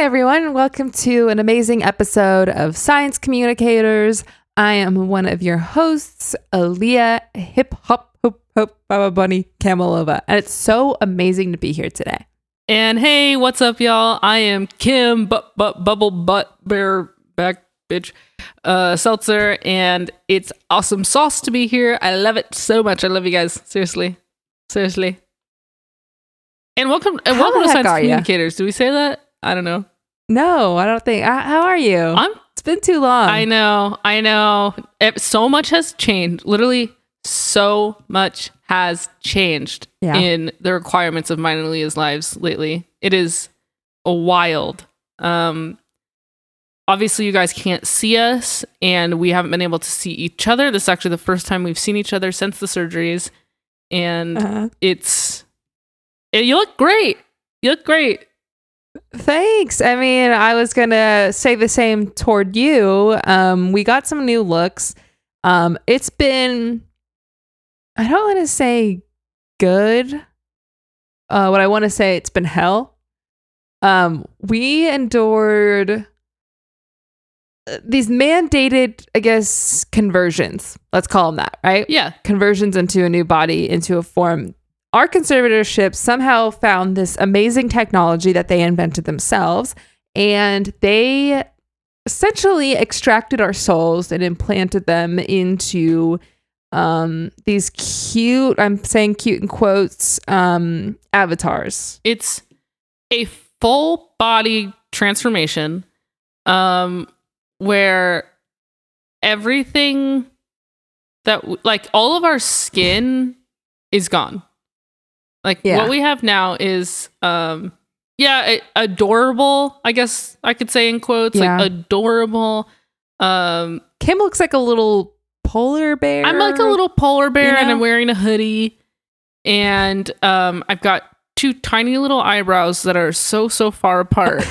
Hi, everyone. Welcome to an amazing episode of Science Communicators. I am one of your hosts, Aaliyah Kamalova, and it's so amazing to be here today. And hey, what's up, y'all? I am Kim Bubble Butt Bear Back Bitch Seltzer, and it's awesome sauce to be here. I love it so much. I love you guys. Seriously. And welcome to Science Communicators. Do we say that? I don't know. No, I don't think. How are you? It's been too long. I know. So much has changed. Literally, so much has changed in the requirements of mine and Leah's lives lately. It is a wild. Obviously, you guys can't see us, and we haven't been able to see each other. This is actually the first time we've seen each other since the surgeries, and you look great. Thanks. I mean, I was going to say the same toward you. We got some new looks. It's been, I don't want to say good. What I want to say, it's been hell. We endured these mandated, I guess, conversions. Let's call them that, right? Yeah. Conversions into a new body, into a form. Our conservatorship somehow found this amazing technology that they invented themselves, and they essentially extracted our souls and implanted them into these cute, I'm saying cute in quotes, avatars. It's a full body transformation where everything that, like, all of our skin is gone. What we have now is, adorable, I guess I could say in quotes, like adorable. Kim looks like a little polar bear. I'm like a little polar bear, you know? And I'm wearing a hoodie. And I've got two tiny little eyebrows that are so far apart.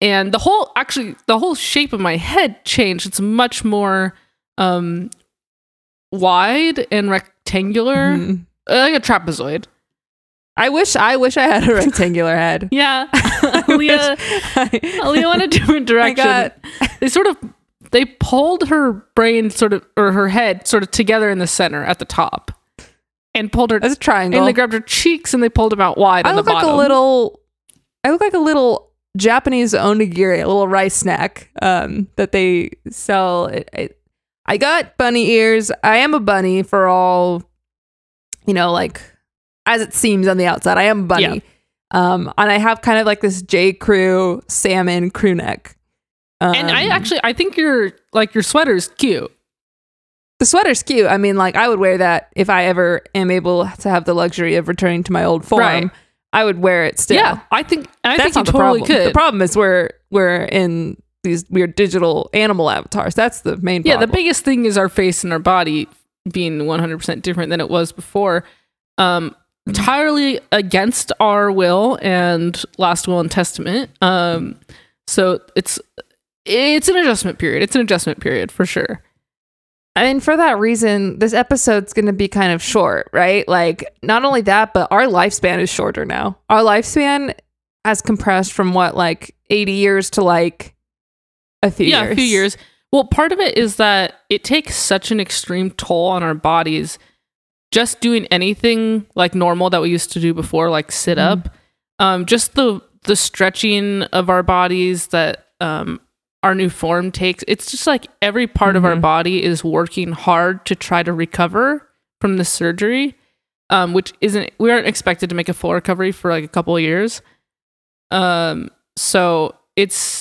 And the whole shape of my head changed. It's much more wide and rectangular, like a trapezoid. I wish I had a rectangular head. Yeah. Aaliyah went a different direction. They pulled her brain her head together in the center at the top and pulled her as a triangle. And they grabbed her cheeks and they pulled them out wide on the bottom. I look like a little Japanese onigiri, a little rice snack that they sell. I got bunny ears. I am a bunny for all, as it seems on the outside. I am bunny. Yeah. And I have kind of like this J. Crew salmon crew neck. And I think your sweater's cute. The sweater's cute. I mean, I would wear that if I ever am able to have the luxury of returning to my old form. Right. I would wear it still. Yeah, I think you totally could. The problem is we're in these weird digital animal avatars. That's the main problem. Yeah, the biggest thing is our face and our body being 100% different than it was before. Entirely against our will and last will and testament. So it's an adjustment period. It's an adjustment period for sure. And for that reason, this episode's going to be kind of short, right? Not only that, but our lifespan is shorter now. Our lifespan has compressed from 80 years to a few years. Yeah, a few years. Well, part of it is that it takes such an extreme toll on our bodies. Just doing anything normal that we used to do before, sit up, just the stretching of our bodies that our new form takes. It's just every part of our body is working hard to try to recover from the surgery, which we aren't expected to make a full recovery for a couple of years. So it's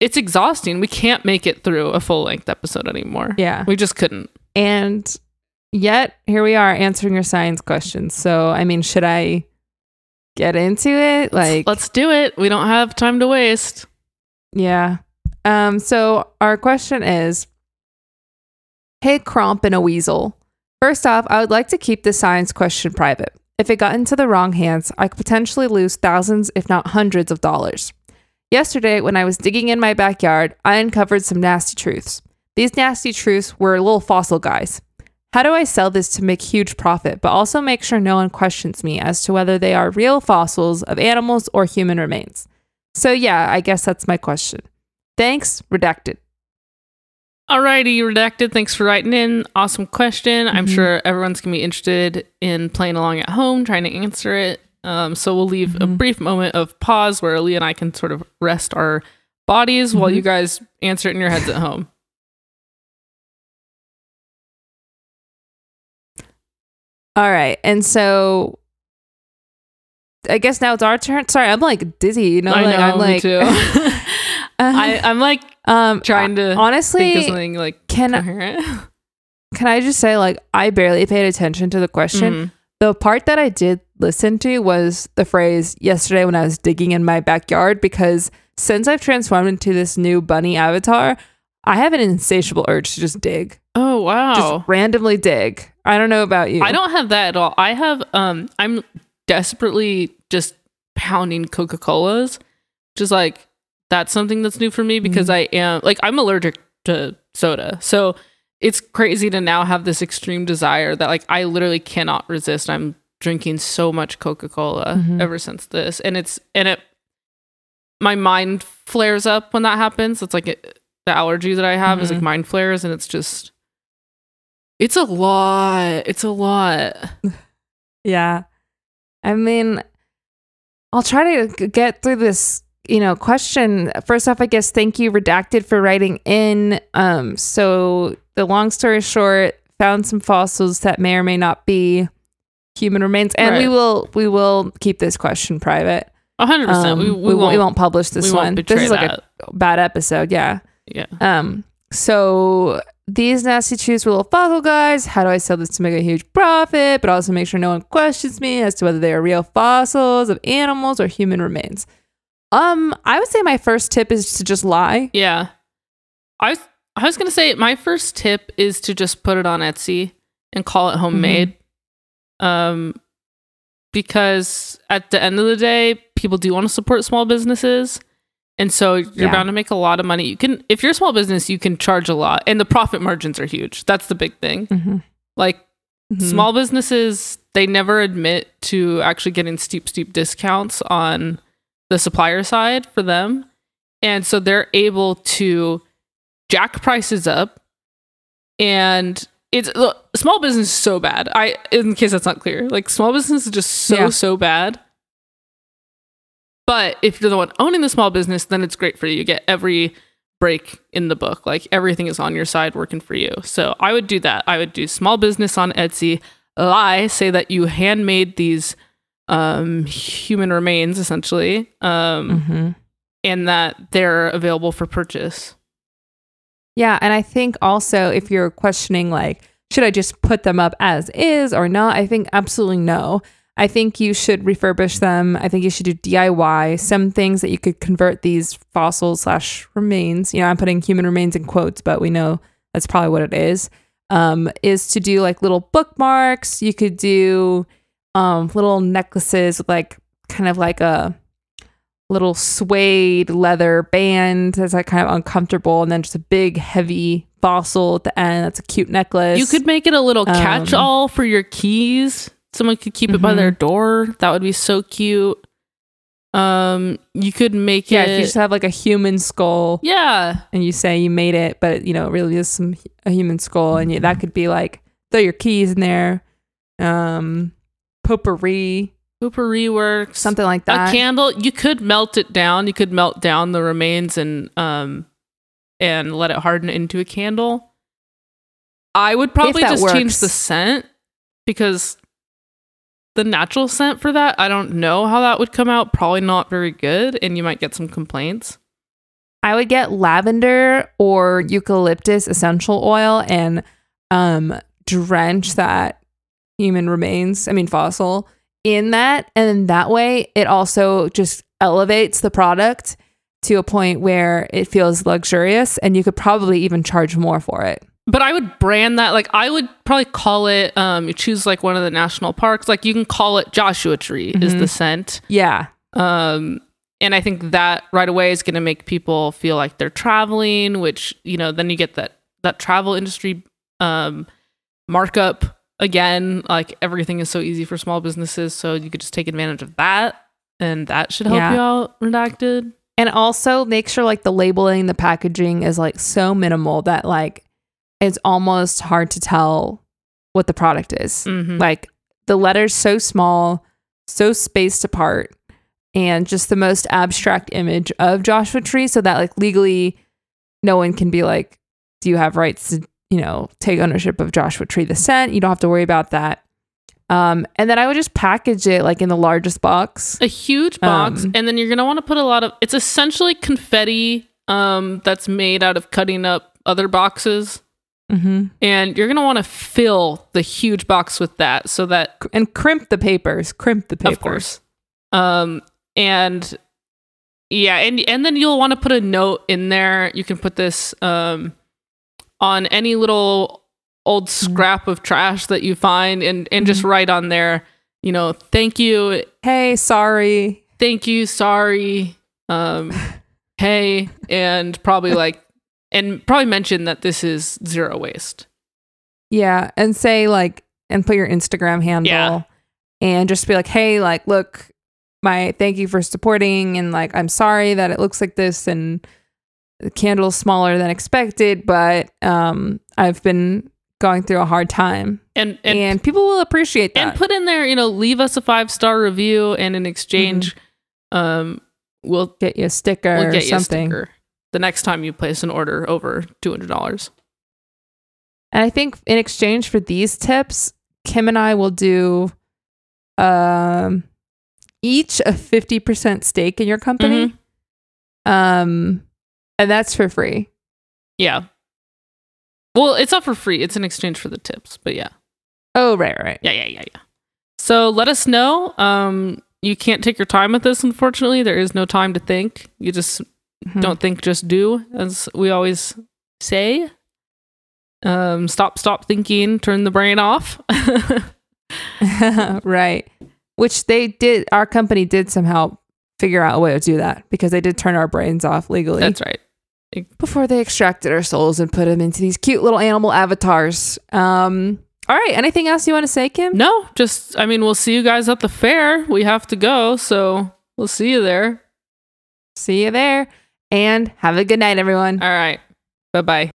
exhausting. We can't make it through a full length episode anymore. Yeah, we just couldn't. And yet, here we are answering your science questions. So, should I get into it? Let's do it. We don't have time to waste. Yeah. So, our question is, hey, Cromp and a Weasel. First off, I would like to keep the science question private. If it got into the wrong hands, I could potentially lose thousands, if not hundreds of dollars. Yesterday, when I was digging in my backyard, I uncovered some nasty truths. These nasty truths were little fossil guys. How do I sell this to make huge profit, but also make sure no one questions me as to whether they are real fossils of animals or human remains? So yeah, I guess that's my question. Thanks, Redacted. Alrighty, Redacted. Thanks for writing in. Awesome question. I'm sure everyone's going to be interested in playing along at home, trying to answer it. So we'll leave a brief moment of pause where Aaliyah and I can sort of rest our bodies while you guys answer it in your heads at home. All right. And so I guess now it's our turn. Sorry, I'm like dizzy. You know, I'm like, me too. I'm like trying to honestly think of something like coherent. Can I just say, like, I barely paid attention to the question. The part that I did listen to was the phrase yesterday when I was digging in my backyard, because since I've transformed into this new bunny avatar, I have an insatiable urge to just dig. Oh, wow. Just randomly dig. I don't know about you. I don't have that at all. I have, I'm desperately just pounding Coca-Colas. Just like, that's something that's new for me because I am, like, I'm allergic to soda. So it's crazy to now have this extreme desire that, like, I literally cannot resist. I'm drinking so much Coca-Cola ever since this. And my mind flares up when that happens. It's like the allergy that I have is like mind flares, and it's a lot. It's a lot. Yeah. I mean, I'll try to get through this, you know, question. First off, I guess, thank you, Redacted, for writing in. So the long story short, found some fossils that may or may not be human remains. And we will keep this question private. 100%. We won't publish this one. This is like a bad episode. Yeah. Yeah. So these nasty chews were little fossil guys. How do I sell this to make a huge profit, but also make sure no one questions me as to whether they are real fossils of animals or human remains? I would say my first tip is to just lie. Yeah. I was going to say my first tip is to just put it on Etsy and call it homemade. Because at the end of the day, people do want to support small businesses. And so you're bound to make a lot of money. You can, if you're a small business, you can charge a lot, and the profit margins are huge. That's the big thing. Like small businesses, they never admit to actually getting steep discounts on the supplier side for them. And so they're able to jack prices up. And look, small business is so bad. In case that's not clear, like small business is just so bad. But if you're the one owning the small business, then it's great for you. You get every break in the book. Like everything is on your side working for you. So I would do that. I would do small business on Etsy, lie, say that you handmade these human remains essentially, and that they're available for purchase. Yeah, and I think also if you're questioning like, should I just put them up as is or not? I think absolutely no. I think you should refurbish them. I think you should do DIY. Some things that you could convert these fossils / remains, you know, I'm putting human remains in quotes, but we know that's probably what it is to do like little bookmarks. You could do little necklaces with like kind of like a little suede leather band that's like kind of uncomfortable, and then just a big heavy fossil at the end. That's a cute necklace. You could make it a little catch-all for your keys. Someone could keep it by their door. That would be so cute. You could make it, if you just have like a human skull, and you say you made it, but you know it really is a human skull, and that could be like throw your keys in there. Potpourri works, something like that. A candle. You could melt it down. You could melt down the remains and let it harden into a candle. I would probably just change the scent, because the natural scent for that, I don't know how that would come out. Probably not very good, and you might get some complaints. I would get lavender or eucalyptus essential oil and drench that human remains, fossil, in that, and that way it also just elevates the product to a point where it feels luxurious, and you could probably even charge more for it. But I would brand that, like I would probably call it, you choose like one of the national parks, like you can call it Joshua Tree is the scent. Yeah. And I think that right away is going to make people feel like they're traveling, which, you know, then you get that travel industry markup again. Like everything is so easy for small businesses, so you could just take advantage of that, and that should help you out, Redacted. And also make sure like the labeling, the packaging is like so minimal that like it's almost hard to tell what the product is. Mm-hmm. Like the letters so small, so spaced apart, and just the most abstract image of Joshua Tree, so that like legally no one can be like, do you have rights to, you know, take ownership of Joshua Tree the scent? You don't have to worry about that. And then I would just package it like in the largest box, a huge box. And then you're going to want to put a lot of, it's essentially confetti that's made out of cutting up other boxes. Mm-hmm. And you're going to want to fill the huge box with that, so that, and crimp the papers. Of course. And yeah. And then you'll want to put a note in there. You can put this, on any little old scrap of trash that you find, and just write on there, you know, thank you. Hey, sorry. Thank you. Sorry. Hey. And probably like, and probably mention that this is zero waste. Yeah. And say like, and put your Instagram handle and just be like, hey, like, look, my thank you for supporting, and like, I'm sorry that it looks like this, and the candle's smaller than expected, but I've been going through a hard time. And people will appreciate that. And put in there, you know, leave us a 5-star review, and in exchange, we'll get you a sticker or something. The next time you place an order over $200. And I think in exchange for these tips, Kim and I will do each a 50% stake in your company. Mm-hmm. And that's for free. Yeah. Well, it's not for free. It's in exchange for the tips, but yeah. Oh, right. Yeah. So let us know. You can't take your time with this, unfortunately. There is no time to think. You just... don't think, just do, as we always say. Stop thinking, turn the brain off. Right. Which they did, our company did somehow figure out a way to do that, because they did turn our brains off legally. That's right. Before they extracted our souls and put them into these cute little animal avatars. All right. Anything else you want to say, Kim? No, just, I mean, we'll see you guys at the fair. We have to go, so we'll see you there. See you there. And have a good night, everyone. All right. Bye-bye.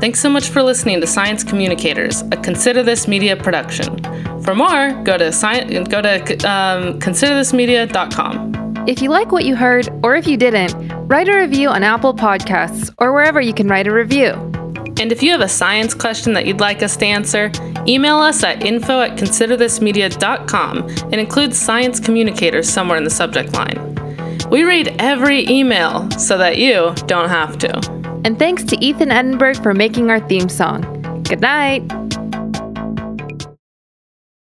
Thanks so much for listening to Science Communicators, a Consider This Media production. For more, go to considerthismedia.com. If you like what you heard, or if you didn't, write a review on Apple Podcasts or wherever you can write a review. And if you have a science question that you'd like us to answer, email us at info@considerthismedia.com and include Science Communicators somewhere in the subject line. We read every email so that you don't have to. And thanks to Ethan Edinburgh for making our theme song. Good night.